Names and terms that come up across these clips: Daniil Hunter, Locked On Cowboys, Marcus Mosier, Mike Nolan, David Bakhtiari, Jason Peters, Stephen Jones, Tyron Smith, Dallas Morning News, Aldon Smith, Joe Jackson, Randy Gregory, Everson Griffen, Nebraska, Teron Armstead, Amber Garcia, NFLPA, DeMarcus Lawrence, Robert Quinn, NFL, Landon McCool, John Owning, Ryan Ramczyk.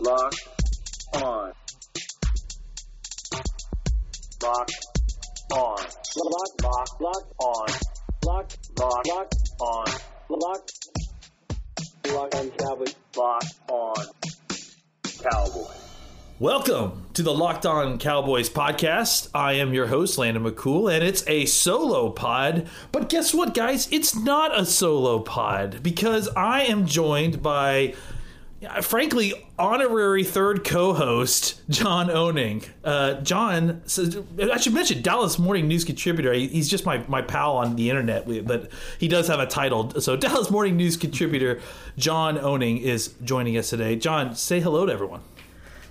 Locked on Cowboys. Welcome to the Locked On Cowboys podcast. I am your host, Landon McCool, and it's a solo pod. But guess what, guys? It's not a solo pod because I am joined by, frankly, honorary third co-host, John Owning. John, I should mention, Dallas Morning News contributor. He's just my pal on the internet, but he does have a title. So Dallas Morning News contributor, John Owning, is joining us today. John, say hello to everyone.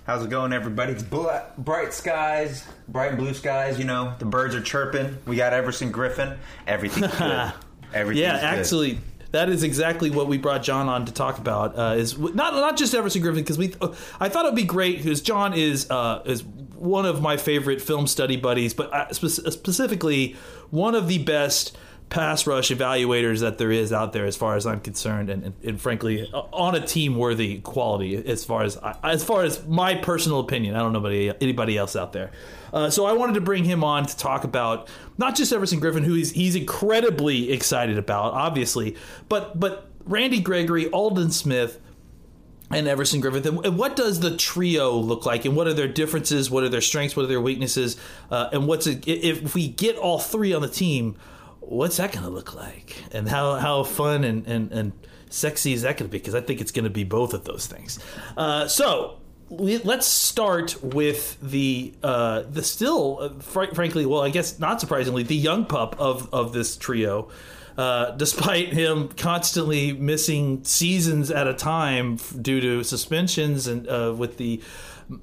How's it going, everybody? It's bright skies, bright and blue skies. You know, the birds are chirping. We got Everson Griffen. Everything's good. Everything's good. Actually, that is exactly what we brought John on to talk about. Is not just Everson Griffen, because I thought it'd be great because John is one of my favorite film study buddies, but specifically one of the best pass rush evaluators that there is out there, as far as I'm concerned, and frankly, on a team worthy quality, as far as my personal opinion. I don't know anybody else out there. So I wanted to bring him on to talk about not just Everson Griffen, who he's incredibly excited about, obviously, but Randy Gregory, Aldon Smith, and Everson Griffen. And what does the trio look like? And what are their differences? What are their strengths? What are their weaknesses? And if we get all three on the team, what's that going to look like? And how fun and sexy is that going to be? Because I think it's going to be both of those things. So let's start with I guess not surprisingly, the young pup of this trio. Despite him constantly missing seasons at a time due to suspensions and with the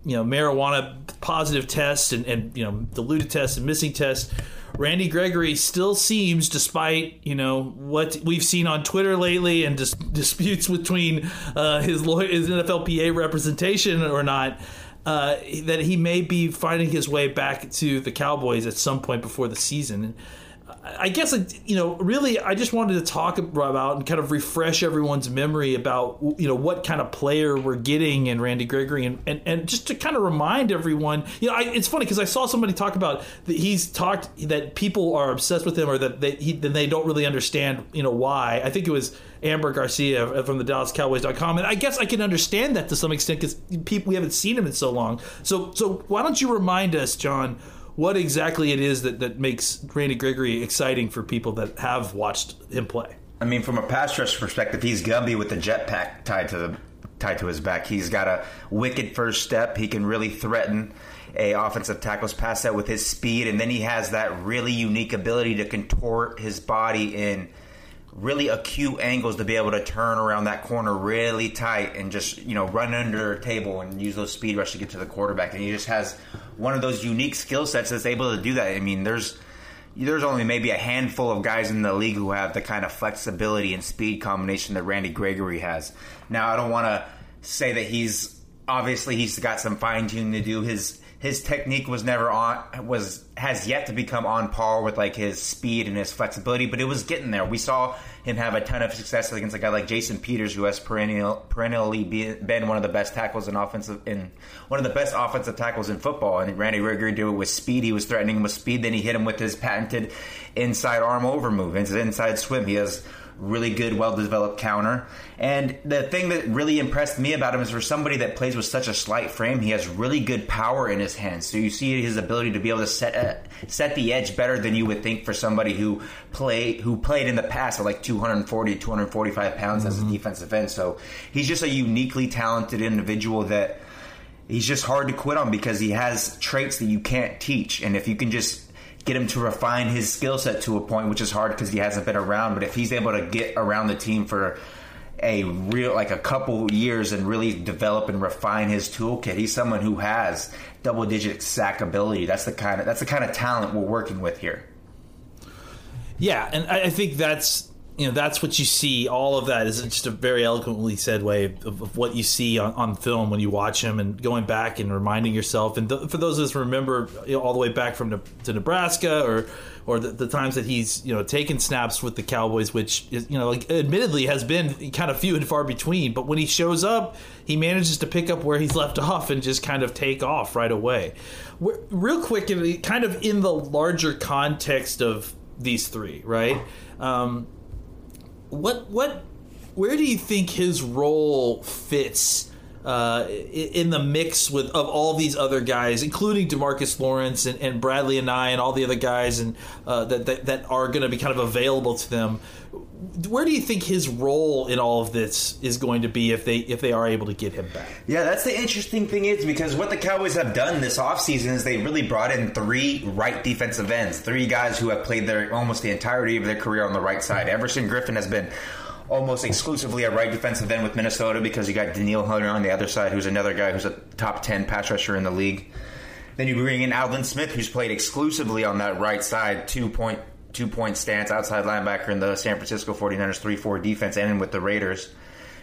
marijuana positive test and diluted tests and missing tests, Randy Gregory still seems, despite what we've seen on Twitter lately and disputes between his NFLPA representation or not, that he may be finding his way back to the Cowboys at some point before the season. I guess, really, I just wanted to talk about and kind of refresh everyone's memory about, what kind of player we're getting in Randy Gregory. And just to kind of remind everyone, it's funny because I saw somebody talk about that he's talked that people are obsessed with him or that they don't really understand, why. I think it was Amber Garcia from the DallasCowboys.com. And I guess I can understand that to some extent because we haven't seen him in so long. So why don't you remind us, John, what exactly it is that makes Randy Gregory exciting for people that have watched him play? I mean, from a pass rush perspective, he's Gumby with the jetpack tied to his back. He's got a wicked first step. He can really threaten a offensive tackle's pass set with his speed, and then he has that really unique ability to contort his body in really acute angles to be able to turn around that corner really tight and just, run under a table and use those speed rush to get to the quarterback. And he just has one of those unique skill sets that's able to do that. I mean, there's only maybe a handful of guys in the league who have the kind of flexibility and speed combination that Randy Gregory has. Now, I don't want to say that he's got some fine-tuning to do. His technique was never on, has yet to become on par with like his speed and his flexibility, but it was getting there. We saw him have a ton of success against a guy like Jason Peters, who has perennially been one of the best tackles in offensive tackles in football. And Randy Gregory did it with speed. He was threatening him with speed. Then he hit him with his patented inside arm over move, his inside swim. He has really good, well-developed counter. And the thing that really impressed me about him is for somebody that plays with such a slight frame, he has really good power in his hands. So you see his ability to be able to set the edge better than you would think for somebody who played in the past at like 240, 245 pounds as a defensive end. So he's just a uniquely talented individual that he's just hard to quit on because he has traits that you can't teach. And if you can just get him to refine his skill set to a point, which is hard because he hasn't been around. But if he's able to get around the team for a couple years and really develop and refine his toolkit, he's someone who has double-digit sack ability. That's the kind of talent we're working with here. Yeah, and I think that's you know, that's what you see. All of that is just a very eloquently said way of what you see on film when you watch him, and going back and reminding yourself. And for those of us who remember, you know, all the way back from to Nebraska, or the times that he's, you know, taken snaps with the Cowboys, which is, you know, like, admittedly has been kind of few and far between. But when he shows up, he manages to pick up where he's left off and just kind of take off right away. Real quick, kind of in the larger context of these three, right? Where do you think his role fits in the mix with of all these other guys, including DeMarcus Lawrence and Bradley and I and all the other guys, and that are going to be kind of available to them? Where do you think his role in all of this is going to be if they are able to get him back? Yeah, that's the interesting thing, is because what the Cowboys have done this offseason is they really brought in three right defensive ends, three guys who have played their almost the entirety of their career on the right side. Everson Griffen has been almost exclusively a right defensive end with Minnesota, because you got Daniil Hunter on the other side, who's another guy who's a top 10 pass rusher in the league. Then you bring in Aldon Smith, who's played exclusively on that right side, two-point stance, outside linebacker in the San Francisco 49ers 3-4 defense, and with the Raiders.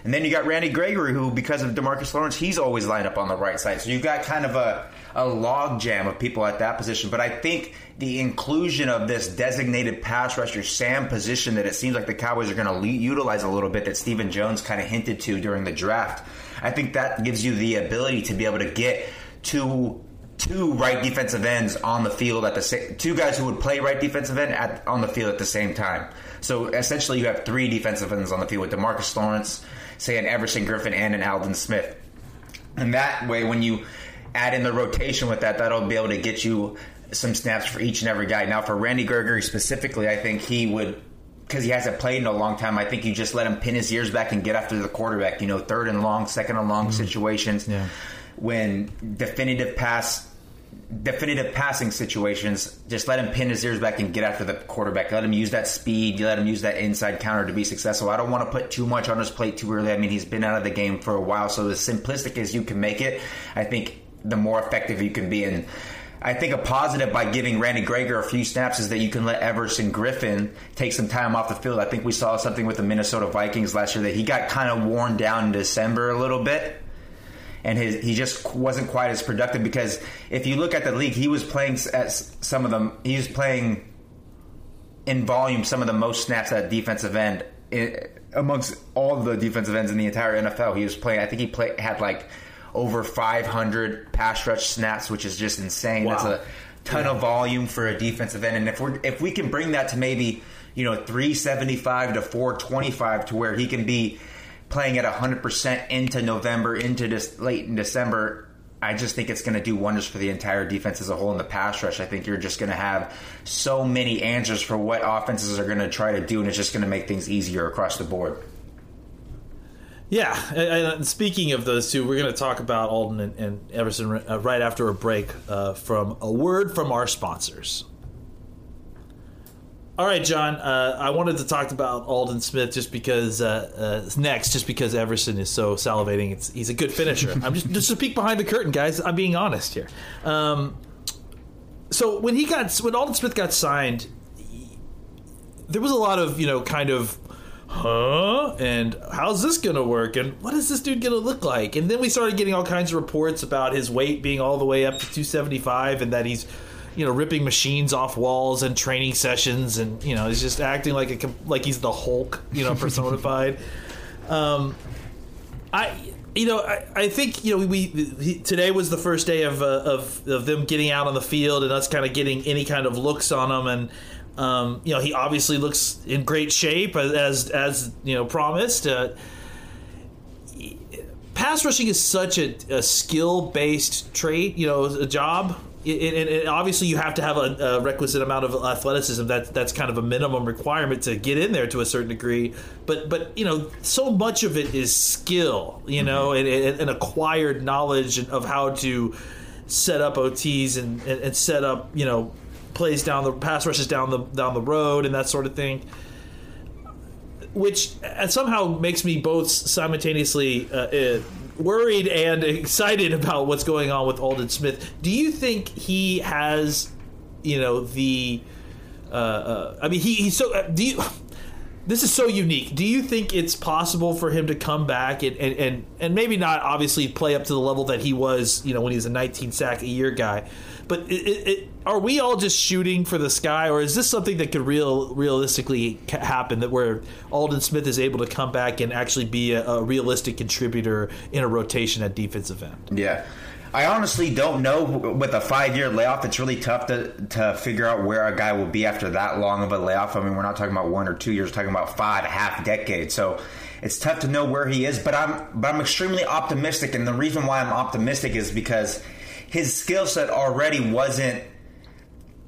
And then you got Randy Gregory, who, because of DeMarcus Lawrence, he's always lined up on the right side. So you've got kind of a log jam of people at that position. But I think the inclusion of this designated pass rusher Sam position that it seems like the Cowboys are going to utilize a little bit, that Stephen Jones kind of hinted to during the draft, I think that gives you the ability to be able to get two right defensive ends on the field at the same, two guys who would play right defensive end on the field at the same time. So essentially, you have three defensive ends on the field with DeMarcus Lawrence, say an Everson Griffen, and an Aldon Smith. And that way, when you add in the rotation with that, that'll be able to get you some snaps for each and every guy. Now, for Randy Gregory specifically, I think he would, because he hasn't played in a long time, I think you just let him pin his ears back and get after the quarterback. You know, third and long, second and long situations, when definitive passing situations, just let him pin his ears back and get after the quarterback. Let him use that speed. Let him use that inside counter to be successful. I don't want to put too much on his plate too early. I mean, he's been out of the game for a while, so as simplistic as you can make it, I think the more effective you can be. And I think a positive by giving Randy Gregory a few snaps is that you can let Everson Griffen take some time off the field. I think we saw something with the Minnesota Vikings last year that he got kind of worn down in December a little bit. And he just wasn't quite as productive, because if you look at the league, he was playing he was playing in volume some of the most snaps at defensive end amongst all the defensive ends in the entire NFL. He was playing. I think he had like over 500 pass rush snaps, which is just insane. Wow. That's a ton of volume for a defensive end. And if we can bring that to maybe, you know, 375 to 425, to where he can be playing at 100% into November, into this late in December, I just think it's going to do wonders for the entire defense as a whole in the pass rush. I think you're just going to have so many answers for what offenses are going to try to do, and it's just going to make things easier across the board. Yeah, and speaking of those two, we're going to talk about Aldon and Everson right after a break from a word from our sponsors. All right, John, I wanted to talk about Aldon Smith just because Everson is so salivating. He's a good finisher. I'm just a peek behind the curtain, guys. I'm being honest here. So when Aldon Smith got signed, there was a lot of, you know, kind of, and how's this going to work? And what is this dude going to look like? And then we started getting all kinds of reports about his weight being all the way up to 275, and that he's, you know, ripping machines off walls and training sessions, and, you know, he's just acting like he's the Hulk, you know, personified. I think, you know, today was the first day of them getting out on the field and us kind of getting any kind of looks on him, and you know, he obviously looks in great shape as you know, promised. Pass rushing is such a skill based trait, you know, a job. And obviously you have to have a requisite amount of athleticism. That's kind of a minimum requirement to get in there to a certain degree. But you know, so much of it is skill, you know, and acquired knowledge of how to set up OTs and set up, you know, plays pass rushes down the road and that sort of thing. Which somehow makes me both simultaneously worried and excited about what's going on with Aldon Smith. Do you think he has, you know, the? I mean, he's so. Do you? This is so unique. Do you think it's possible for him to come back and maybe not obviously play up to the level that he was, you know, when he was a 19-sack-a-year guy? But are we all just shooting for the sky, or is this something that could realistically happen, that where Aldon Smith is able to come back and actually be a realistic contributor in a rotation at defensive end? Yeah. I honestly don't know. With a 5-year layoff, it's really tough to figure out where a guy will be after that long of a layoff. I mean, we're not talking about 1 or 2 years, we're talking about 5 half decades. So it's tough to know where he is. But I'm extremely optimistic, and the reason why I'm optimistic is because his skill set already wasn't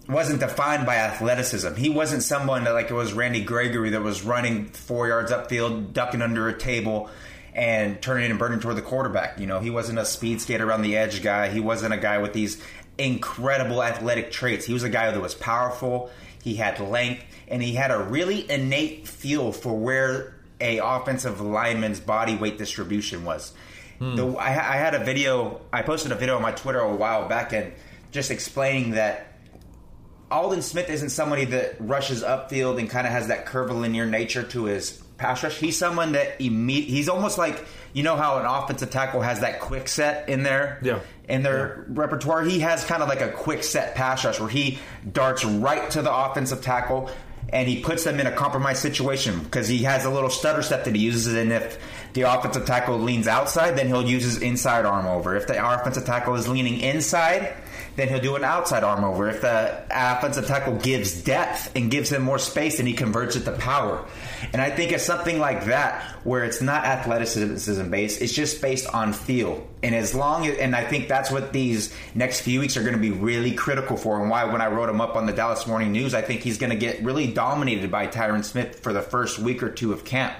defined by athleticism. He wasn't someone that, like it was Randy Gregory, that was running 4 yards upfield, ducking under a table, and turning and burning toward the quarterback. You know, he wasn't a speed skater around the edge guy. He wasn't a guy with these incredible athletic traits. He was a guy that was powerful, he had length, and he had a really innate feel for where a offensive lineman's body weight distribution was. I had a video, I posted a video on my Twitter a while back, and just explaining that Aldon Smith isn't somebody that rushes upfield and kind of has that curvilinear nature to his pass rush. He's someone that he's almost like, you know how an offensive tackle has that quick set in their repertoire? He has kind of like a quick set pass rush where he darts right to the offensive tackle and he puts them in a compromised situation because he has a little stutter step that he uses, and if the offensive tackle leans outside, then he'll use his inside arm over. If the offensive tackle is leaning inside, then he'll do an outside arm over. If the offensive tackle gives depth and gives him more space, then he converts it to power. And I think it's something like that where it's not athleticism-based. It's just based on feel. And I think that's what these next few weeks are going to be really critical for, and why when I wrote him up on the Dallas Morning News, I think he's going to get really dominated by Tyron Smith for the first week or two of camp.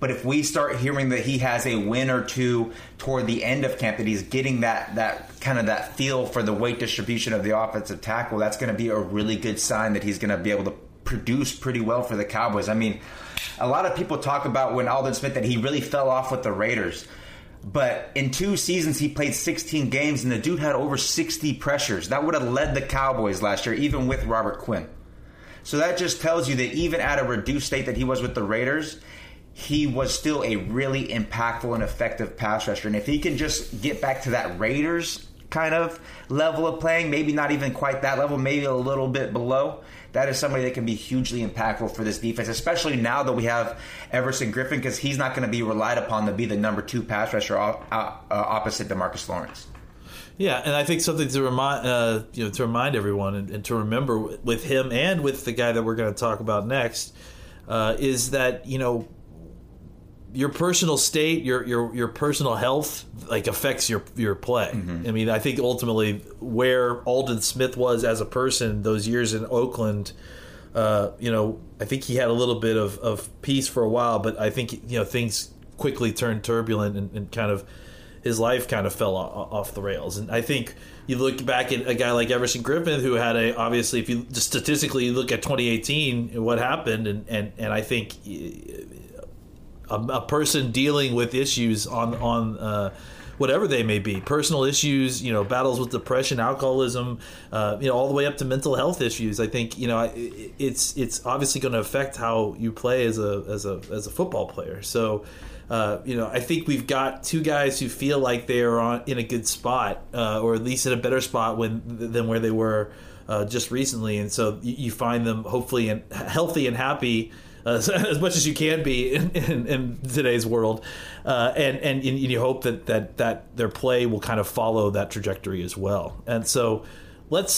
But if we start hearing that he has a win or two toward the end of camp, that he's getting that kind of that feel for the weight distribution of the offensive tackle, that's going to be a really good sign that he's going to be able to produce pretty well for the Cowboys. I mean, a lot of people talk about when Aldon Smith that he really fell off with the Raiders. But in 2 seasons, he played 16 games, and the dude had over 60 pressures. That would have led the Cowboys last year, even with Robert Quinn. So that just tells you that even at a reduced state that he was with the Raiders, he was still a really impactful and effective pass rusher. And if he can just get back to that Raiders kind of level of playing, maybe not even quite that level, maybe a little bit below, that is somebody that can be hugely impactful for this defense, especially now that we have Everson Griffen, because he's not going to be relied upon to be the number 2 pass rusher opposite DeMarcus Lawrence. Yeah, and I think something to remind everyone and to remember with him and with the guy that we're going to talk about next is that, you know, your personal state, your personal health, like, affects your play. Mm-hmm. I mean, I think ultimately where Aldon Smith was as a person those years in Oakland, you know, I think he had a little bit of peace for a while, but I think, you know, things quickly turned turbulent and kind of his life kind of fell off the rails. And I think you look back at a guy like Everson Griffen, who had obviously, if you just statistically you look at 2018 and what happened, and I think a person dealing with issues on whatever they may be, personal issues, you know, battles with depression, alcoholism, you know, all the way up to mental health issues. I think, you know, it's obviously going to affect how you play as a football player. So, you know, I think we've got 2 guys who feel like they are in a good spot, or at least in a better spot than where they were just recently, and so you find them hopefully healthy and happy. As much as you can be in today's world, and you hope that their play will kind of follow that trajectory as well. And so let's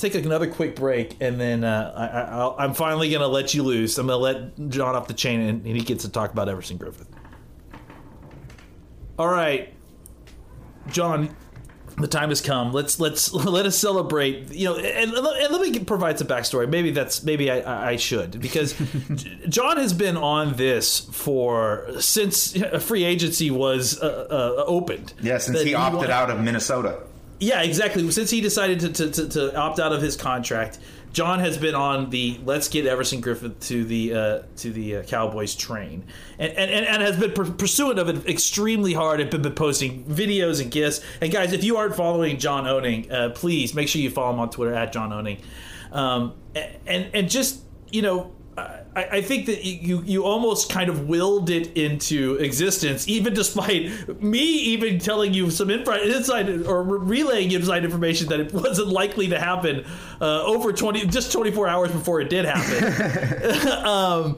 take another quick break, and then I'm finally going to let you loose. I'm going to let John off the chain, and he gets to talk about Everson Griffen. All right, John, the time has come. Let us celebrate. You know, and let me provide some backstory. Maybe I should, because John has been on this since free agency was opened. Yeah, since he opted out of Minnesota. Yeah, exactly. Since he decided to opt out of his contract, John has been on the let's get Everson Griffen to the Cowboys train, and has been pursuant of it extremely hard, and been posting videos and gifs. And guys, if you aren't following John Owning, please make sure you follow him on Twitter @JohnOwning, and just, you know, I think that you almost kind of willed it into existence, even despite me even telling you some inside or relaying inside information that it wasn't likely to happen over 24 hours before it did happen.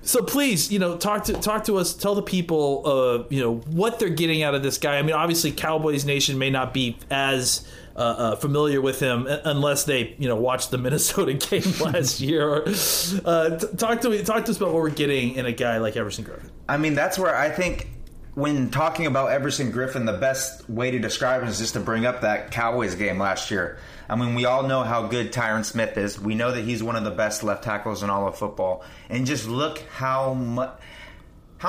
So please, talk to us. Tell the people, what they're getting out of this guy. I mean, obviously, Cowboys Nation may not be as familiar with him unless they, watched the Minnesota game last year. Talk to us about what we're getting in a guy like Everson Griffen. I mean, that's where I think when talking about Everson Griffen, the best way to describe him is just to bring up that Cowboys game last year. I mean, we all know how good Tyron Smith is. We know that he's one of the best left tackles in all of football. And just look how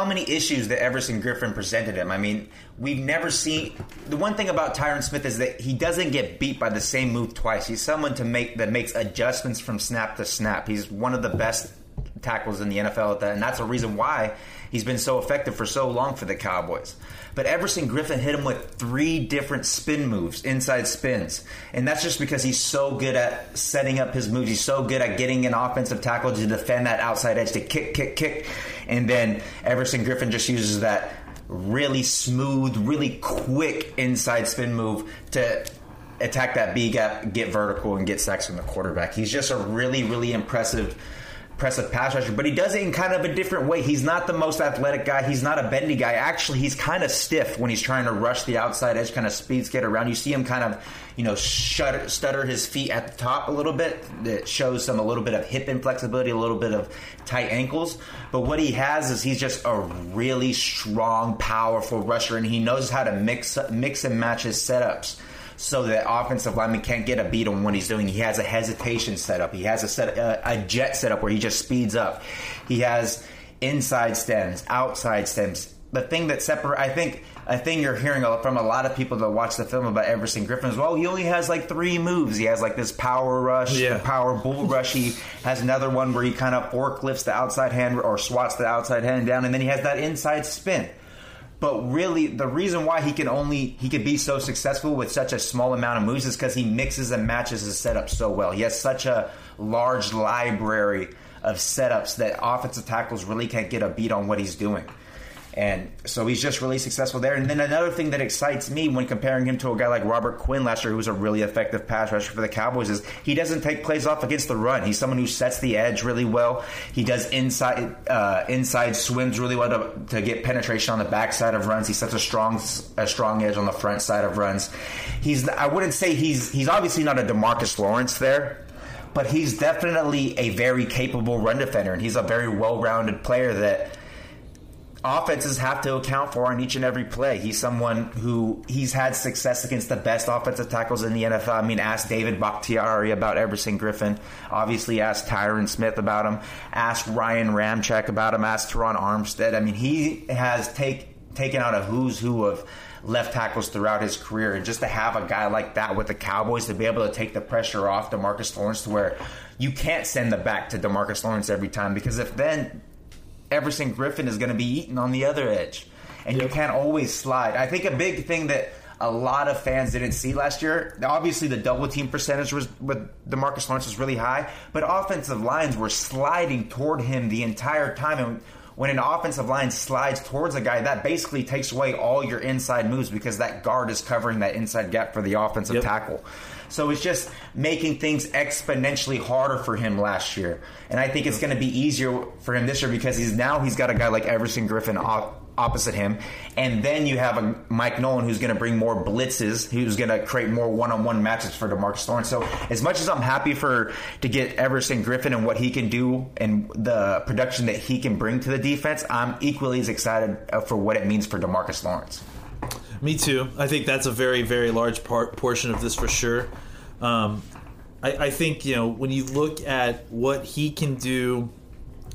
many issues that Everson Griffen presented him. I mean, we've never seen... The one thing about Tyron Smith is that he doesn't get beat by the same move twice. He's someone that makes adjustments from snap to snap. He's one of the best tackles in the NFL at that, and that's a reason why he's been so effective for so long for the Cowboys. But Everson Griffen hit him with 3 different spin moves, inside spins, and that's just because he's so good at setting up his moves. He's so good at getting an offensive tackle to defend that outside edge, to kick, and then Everson Griffen just uses that really smooth, really quick inside spin move to attack that B-gap, get vertical, and get sacks from the quarterback. He's just a really, really impressive pass rusher, but he does it in kind of a different way. He's not the most athletic guy. He's not a bendy guy. Actually, he's kind of stiff when he's trying to rush the outside edge, kind of speed skate around. You see him kind of, stutter his feet at the top a little bit. That shows him a little bit of hip inflexibility, a little bit of tight ankles. But what he has is he's just a really strong, powerful rusher, and he knows how to mix and match his setups, so that offensive lineman can't get a beat on what he's doing. He has a hesitation setup. He has a jet setup where he just speeds up. He has inside stems, outside stems. The thing that separates, I think you're hearing from a lot of people that watch the film about Everson Griffen as well. He only has 3 moves. He has this power rush, the power bull rush. He has another one where he kind of forklifts the outside hand or swats the outside hand down, and then he has that inside spin. But really, the reason why he could be so successful with such a small amount of moves is because he mixes and matches his setup so well. He has such a large library of setups that offensive tackles really can't get a beat on what he's doing. And so he's just really successful there. And then another thing that excites me when comparing him to a guy like Robert Quinn last year, who was a really effective pass rusher for the Cowboys, is he doesn't take plays off against the run. He's someone who sets the edge really well. He does inside swims really well to get penetration on the backside of runs. He sets a strong edge on the front side of runs. I wouldn't say he's obviously not a DeMarcus Lawrence there, but he's definitely a very capable run defender, and he's a very well-rounded player that offenses have to account for on each and every play. He's someone who he's had success against the best offensive tackles in the NFL. I mean, ask David Bakhtiari about Everson Griffen. Obviously, ask Tyron Smith about him. Ask Ryan Ramczyk about him. Ask Teron Armstead. I mean, he has taken out a who's who of left tackles throughout his career. And just to have a guy like that with the Cowboys to be able to take the pressure off DeMarcus Lawrence to where you can't send the back to DeMarcus Lawrence every time, because if then Everson Griffen is going to be eaten on the other edge, and you can't always slide. I think a big thing that a lot of fans didn't see last year, obviously the double team percentage was with DeMarcus Lawrence was really high, but offensive lines were sliding toward him the entire time. And when an offensive line slides towards a guy, that basically takes away all your inside moves, because that guard is covering that inside gap for the offensive tackle. So it's just making things exponentially harder for him last year. And I think it's going to be easier for him this year, because he's got a guy like Everson Griffen opposite him. And then you have a Mike Nolan who's going to bring more blitzes, who's going to create more one-on-one matchups for DeMarcus Lawrence. So as much as I'm happy to get Everson Griffen and what he can do and the production that he can bring to the defense, I'm equally as excited for what it means for DeMarcus Lawrence. Me too. I think that's a very, very large portion of this for sure. I think, when you look at what he can do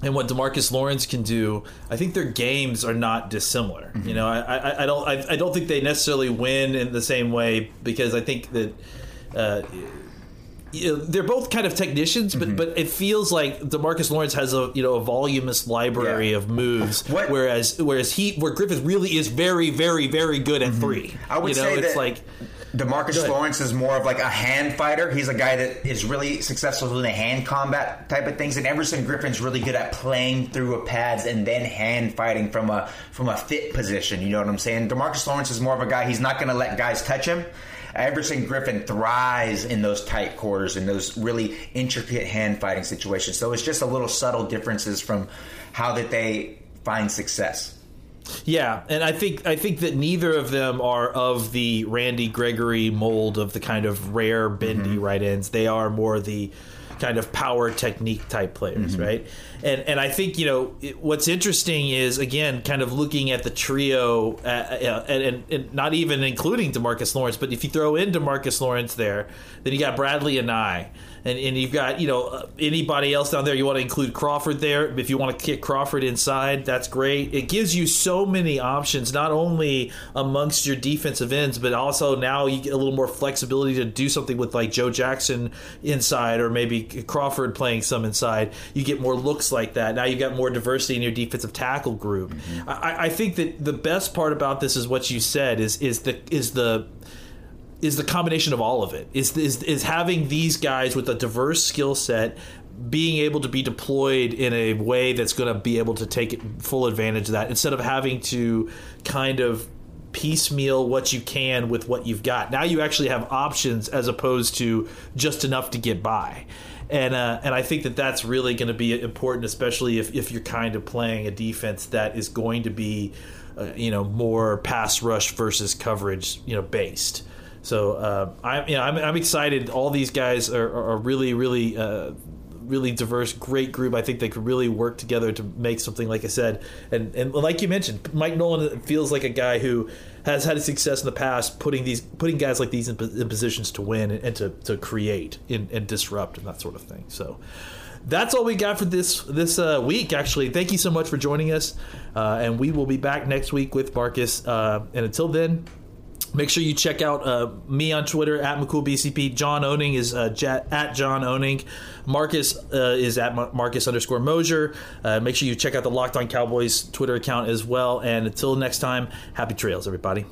and what DeMarcus Lawrence can do, I think their games are not dissimilar. Mm-hmm. I don't think they necessarily win in the same way, because I think that they're both kind of technicians, but but it feels like DeMarcus Lawrence has a voluminous library of moves, whereas Griffen really is very, very, very good at 3. I would say it's that DeMarcus Lawrence is more of like a hand fighter. He's a guy that is really successful in the hand combat type of things. And Everson Griffin's really good at playing through a pads and then hand fighting from a fit position. You know what I'm saying? DeMarcus Lawrence is more of a guy, he's not going to let guys touch him. Everson Griffen thrives in those tight quarters and those really intricate hand fighting situations. So it's just a little subtle differences from how that they find success. Yeah, and I think that neither of them are of the Randy Gregory mold of the kind of rare bendy right ends. They are more the kind of power technique type players, right? And I think, you know, what's interesting is, again, kind of looking at the trio and not even including DeMarcus Lawrence, but if you throw in DeMarcus Lawrence there, then you got Bradley and I. And you've got, you know, anybody else down there. You want to include Crawford there. If you want to kick Crawford inside, that's great. It gives you so many options, not only amongst your defensive ends, but also now you get a little more flexibility to do something with like Joe Jackson inside or maybe Crawford playing some inside. You get more looks like that. Now you've got more diversity in your defensive tackle group. I think that the best part about this is what you said is the combination of all of it, is having these guys with a diverse skill set being able to be deployed in a way that's going to be able to take full advantage of that instead of having to kind of piecemeal what you can with what you've got. Now you actually have options as opposed to just enough to get by. And I think that that's really going to be important, especially if you're kind of playing a defense that is going to be, more pass rush versus coverage, based. So I'm excited. All these guys are really, really, really diverse, great group. I think they could really work together to make something, like I said. And like you mentioned, Mike Nolan feels like a guy who has had success in the past putting guys like these in positions to win and to create and disrupt and that sort of thing. So that's all we got for this week, actually. Thank you so much for joining us. And we will be back next week with Marcus. And until then, make sure you check out me on Twitter, at McCoolBCP. John Owning is at John Owning. Marcus is at Marcus _Mosier. Make sure you check out the Locked On Cowboys Twitter account as well. And until next time, happy trails, everybody.